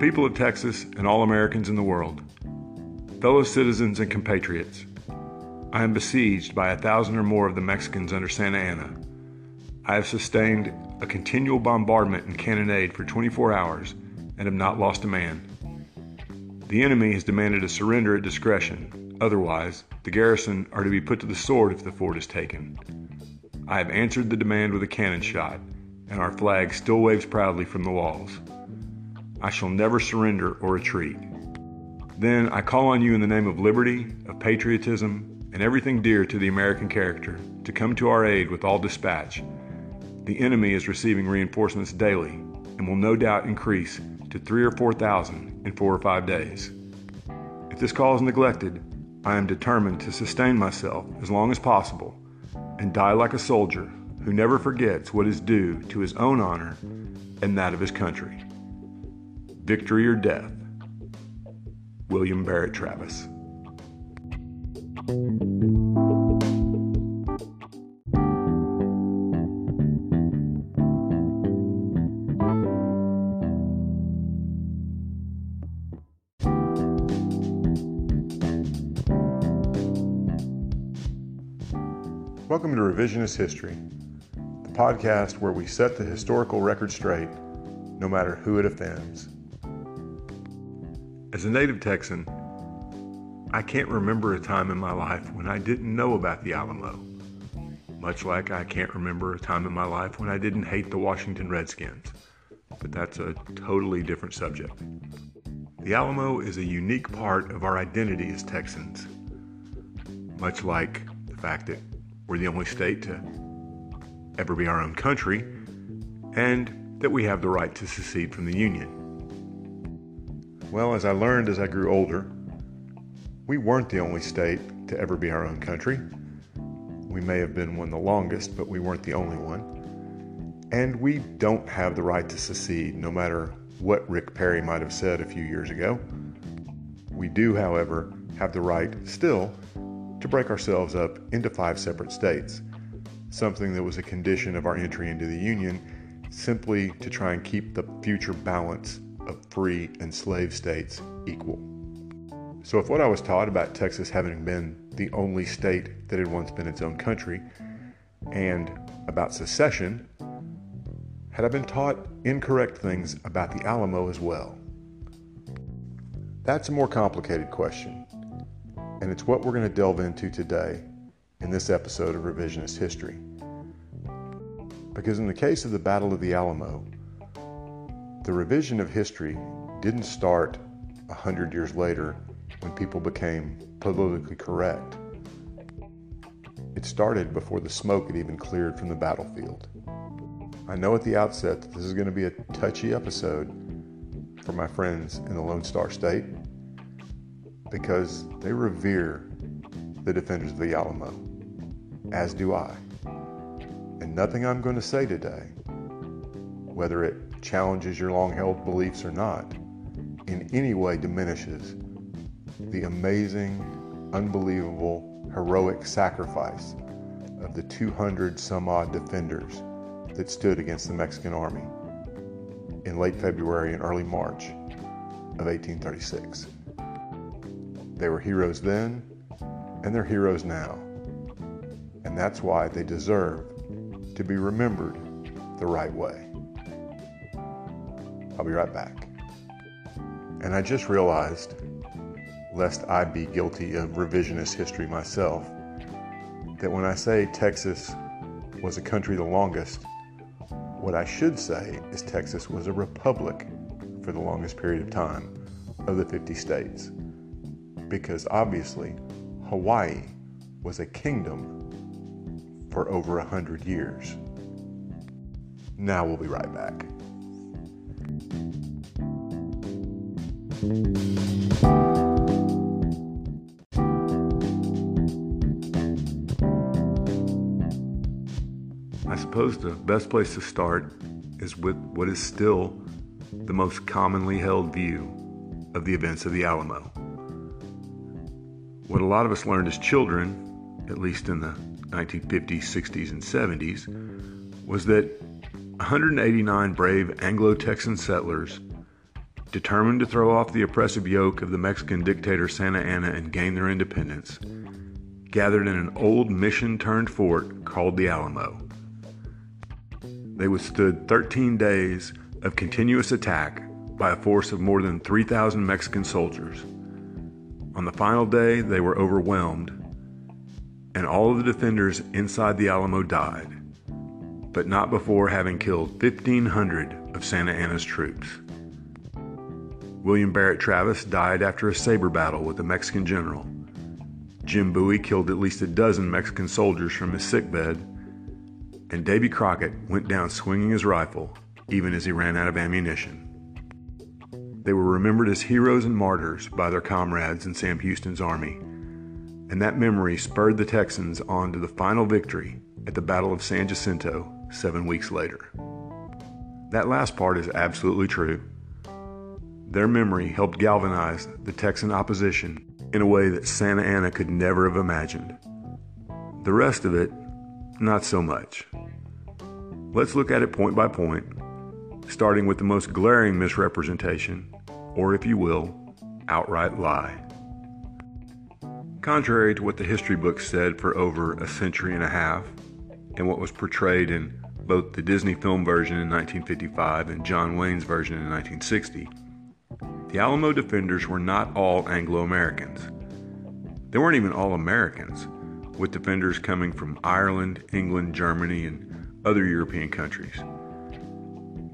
people of Texas and all Americans in the world, fellow citizens and compatriots, I am besieged by 1,000 or more of the Mexicans under Santa Anna. I have sustained a continual bombardment and cannonade for 24 hours and have not lost a man. The enemy has demanded a surrender at discretion. Otherwise, the garrison are to be put to the sword if the fort is taken. I have answered the demand with a cannon shot, and our flag still waves proudly from the walls. I shall never surrender or retreat. Then I call on you in the name of liberty, of patriotism, and everything dear to the American character to come to our aid with all dispatch. The enemy is receiving reinforcements daily and will no doubt increase to 3,000 or 4,000 in 4 or 5 days. If this call is neglected, I am determined to sustain myself as long as possible and die like a soldier who never forgets what is due to his own honor and that of his country. Victory or death. William Barrett Travis. Welcome to Revisionist History, the podcast where we set the historical record straight, no matter who it offends. As a native Texan, I can't remember a time in my life when I didn't know about the Alamo, much like I can't remember a time in my life when I didn't hate the Washington Redskins, but that's a totally different subject. The Alamo is a unique part of our identity as Texans, much like the fact that we're the only state to ever be our own country, and that we have the right to secede from the Union. Well, as I learned as I grew older, we weren't the only state to ever be our own country. We may have been one the longest, but we weren't the only one. And we don't have the right to secede, no matter what Rick Perry might have said a few years ago. We do, however, have the right still to break ourselves up into 5 separate states, something that was a condition of our entry into the Union simply to try and keep the future balance of free and slave states equal. So if what I was taught about Texas having been the only state that had once been its own country, and about secession, had I been taught incorrect things about the Alamo as well? That's a more complicated question. And it's what we're going to delve into today in this episode of Revisionist History. Because in the case of the Battle of the Alamo, the revision of history didn't start 100 years later when people became politically correct. It started before the smoke had even cleared from the battlefield. I know at the outset that this is going to be a touchy episode for my friends in the Lone Star State, because they revere the defenders of the Alamo, as do I. And nothing I'm going to say today, whether it challenges your long-held beliefs or not, in any way diminishes the amazing, unbelievable, heroic sacrifice of the 200-some-odd defenders that stood against the Mexican army in late February and early March of 1836. They were heroes then, and they're heroes now. And that's why they deserve to be remembered the right way. I'll be right back. And I just realized, lest I be guilty of revisionist history myself, that when I say Texas was a country the longest, what I should say is Texas was a republic for the longest period of time of the 50 states. Because obviously, Hawaii was a kingdom for over 100 years. Now we'll be right back. I suppose the best place to start is with what is still the most commonly held view of the events of the Alamo. What a lot of us learned as children, at least in the 1950s, 60s, and 70s, was that 189 brave Anglo-Texan settlers Determined to throw off the oppressive yoke of the Mexican dictator Santa Anna and gain their independence, gathered in an old mission-turned fort called the Alamo. They withstood 13 days of continuous attack by a force of more than 3,000 Mexican soldiers. On the final day, they were overwhelmed, and all of the defenders inside the Alamo died, but not before having killed 1,500 of Santa Anna's troops. William Barrett Travis died after a saber battle with a Mexican general. Jim Bowie killed at least a dozen Mexican soldiers from his sickbed, and Davy Crockett went down swinging his rifle, even as he ran out of ammunition. They were remembered as heroes and martyrs by their comrades in Sam Houston's army, and that memory spurred the Texans on to the final victory at the Battle of San Jacinto 7 weeks later. That last part is absolutely true. Their memory helped galvanize the Texan opposition in a way that Santa Anna could never have imagined. The rest of it, not so much. Let's look at it point by point, starting with the most glaring misrepresentation, or if you will, outright lie. Contrary to what the history books said for over a century and a half, and what was portrayed in both the Disney film version in 1955 and John Wayne's version in 1960, the Alamo defenders were not all Anglo-Americans. They weren't even all Americans, with defenders coming from Ireland, England, Germany, and other European countries.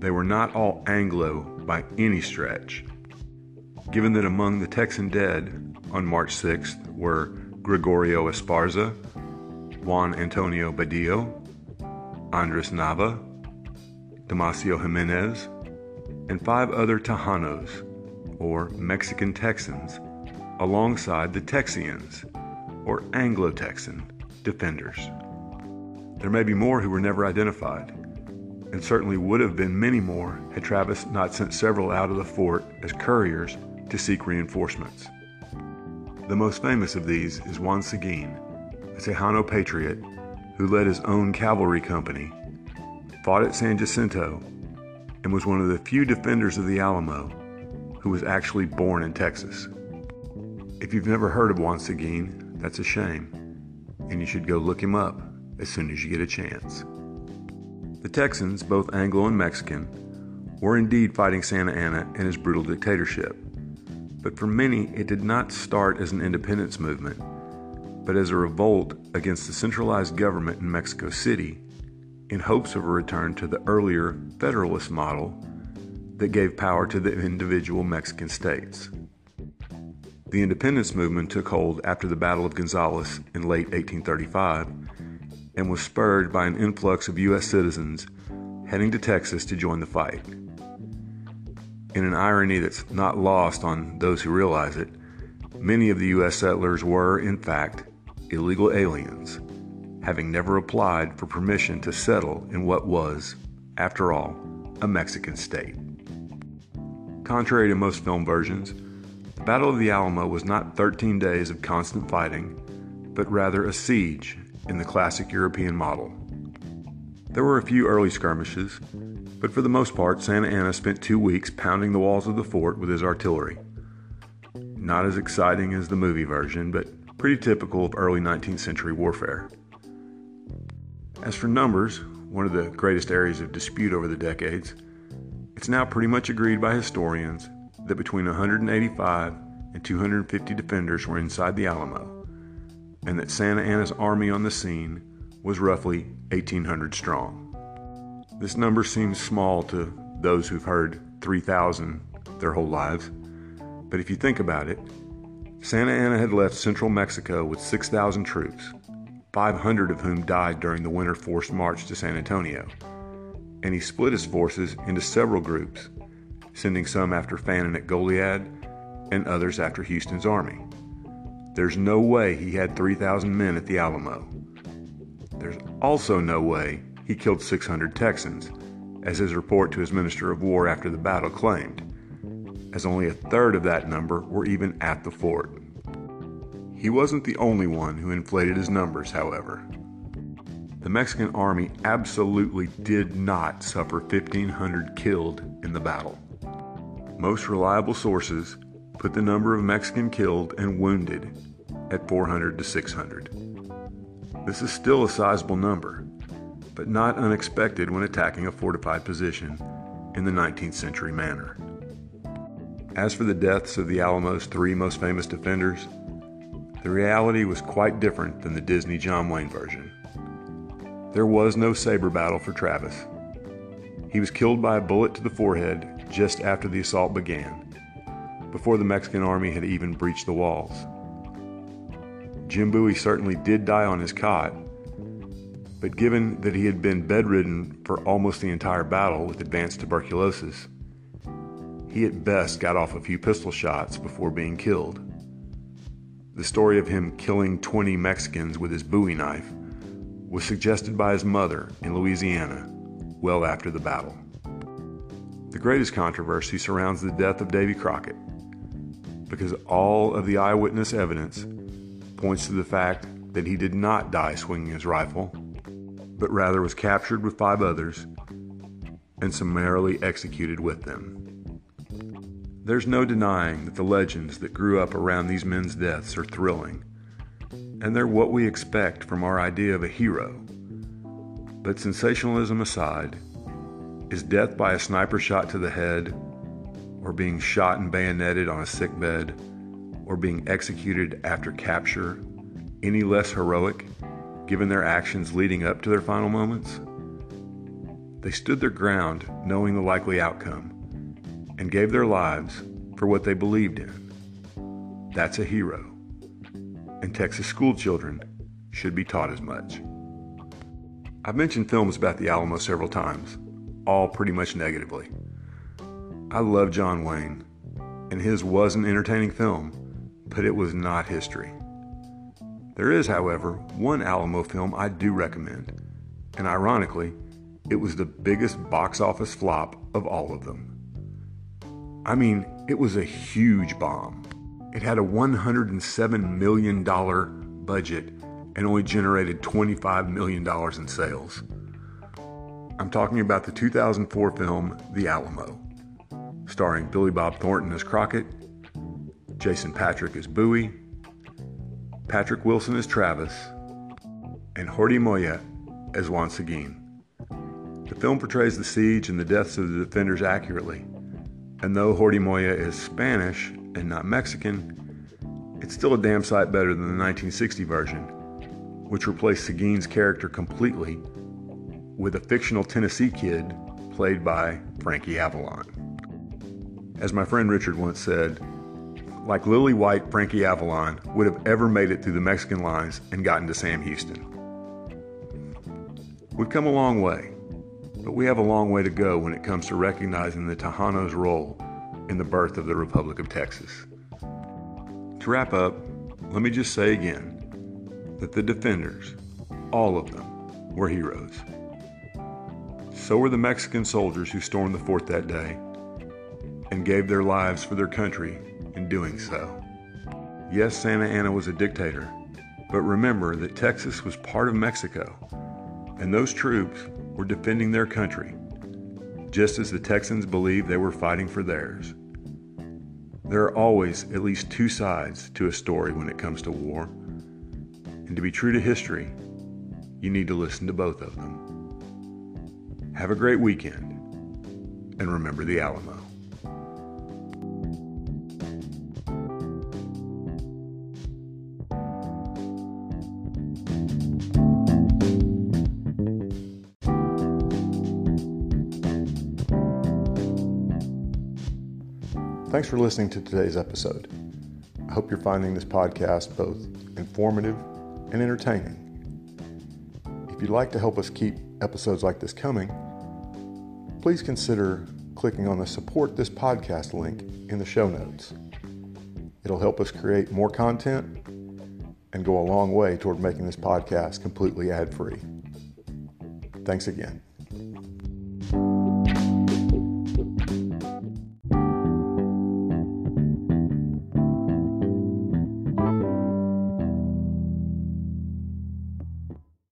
They were not all Anglo by any stretch, given that among the Texan dead on March 6th were Gregorio Esparza, Juan Antonio Badillo, Andres Nava, Damasio Jimenez, and 5 other Tejanos, or Mexican Texans, alongside the Texians, or Anglo-Texan, defenders. There may be more who were never identified, and certainly would have been many more had Travis not sent several out of the fort as couriers to seek reinforcements. The most famous of these is Juan Seguin, a Tejano patriot who led his own cavalry company, fought at San Jacinto, and was one of the few defenders of the Alamo who was actually born in Texas. If you've never heard of Juan Seguin, that's a shame, and you should go look him up as soon as you get a chance. The Texans, both Anglo and Mexican, were indeed fighting Santa Anna and his brutal dictatorship, but for many it did not start as an independence movement, but as a revolt against the centralized government in Mexico City in hopes of a return to the earlier federalist model that gave power to the individual Mexican states. The independence movement took hold after the Battle of Gonzales in late 1835 and was spurred by an influx of U.S. citizens heading to Texas to join the fight. In an irony that's not lost on those who realize it, many of the U.S. settlers were, in fact, illegal aliens, having never applied for permission to settle in what was, after all, a Mexican state. Contrary to most film versions, the Battle of the Alamo was not 13 days of constant fighting, but rather a siege in the classic European model. There were a few early skirmishes, but for the most part, Santa Anna spent 2 weeks pounding the walls of the fort with his artillery. Not as exciting as the movie version, but pretty typical of early 19th century warfare. As for numbers, one of the greatest areas of dispute over the decades, it's now pretty much agreed by historians that between 185 and 250 defenders were inside the Alamo, and that Santa Anna's army on the scene was roughly 1,800 strong. This number seems small to those who've heard 3,000 their whole lives, but if you think about it, Santa Anna had left central Mexico with 6,000 troops, 500 of whom died during the winter forced march to San Antonio, and he split his forces into several groups, sending some after Fannin at Goliad and others after Houston's army. There's no way he had 3,000 men at the Alamo. There's also no way he killed 600 Texans, as his report to his Minister of War after the battle claimed, as only a third of that number were even at the fort. He wasn't the only one who inflated his numbers, however. The Mexican army absolutely did not suffer 1,500 killed in the battle. Most reliable sources put the number of Mexican killed and wounded at 400 to 600. This is still a sizable number, but not unexpected when attacking a fortified position in the 19th century manner. As for the deaths of the Alamo's three most famous defenders, the reality was quite different than the Disney John Wayne version. There was no saber battle for Travis. He was killed by a bullet to the forehead just after the assault began, before the Mexican army had even breached the walls. Jim Bowie certainly did die on his cot, but given that he had been bedridden for almost the entire battle with advanced tuberculosis, he at best got off a few pistol shots before being killed. The story of him killing 20 Mexicans with his Bowie knife was suggested by his mother in Louisiana well after the battle. The greatest controversy surrounds the death of Davy Crockett, because all of the eyewitness evidence points to the fact that he did not die swinging his rifle, but rather was captured with five others and summarily executed with them. There's no denying that the legends that grew up around these men's deaths are thrilling, and they're what we expect from our idea of a hero. But sensationalism aside, is death by a sniper shot to the head, or being shot and bayoneted on a sickbed, or being executed after capture any less heroic, given their actions leading up to their final moments? They stood their ground knowing the likely outcome and gave their lives for what they believed in. That's a hero, and Texas school children should be taught as much. I've mentioned films about the Alamo several times, all pretty much negatively. I love John Wayne, and his was an entertaining film, but it was not history. There is, however, one Alamo film I do recommend, and ironically, it was the biggest box office flop of all of them. I mean, it was a huge bomb. It had a $107 million budget and only generated $25 million in sales. I'm talking about the 2004 film, The Alamo, starring Billy Bob Thornton as Crockett, Jason Patrick as Bowie, Patrick Wilson as Travis, and Jordi Moya as Juan Seguin. The film portrays the siege and the deaths of the defenders accurately, and though Jordi Moya is Spanish and not Mexican, it's still a damn sight better than the 1960 version, which replaced Seguin's character completely with a fictional Tennessee kid played by Frankie Avalon. As my friend Richard once said, like Lily White, Frankie Avalon would have ever made it through the Mexican lines and gotten to Sam Houston. We've come a long way, but we have a long way to go when it comes to recognizing the Tejanos' role in the birth of the Republic of Texas. To wrap up, let me just say again that the defenders, all of them, were heroes. So were the Mexican soldiers who stormed the fort that day and gave their lives for their country in doing so. Yes, Santa Anna was a dictator, but remember that Texas was part of Mexico, and those troops were defending their country, just as the Texans believed they were fighting for theirs. There are always at least two sides to a story when it comes to war, and to be true to history, you need to listen to both of them. Have a great weekend, and remember the Alamo. Thanks for listening to today's episode. I hope you're finding this podcast both informative and entertaining. If you'd like to help us keep episodes like this coming, please consider clicking on the Support This Podcast link in the show notes. It'll help us create more content and go a long way toward making this podcast completely ad-free. Thanks again.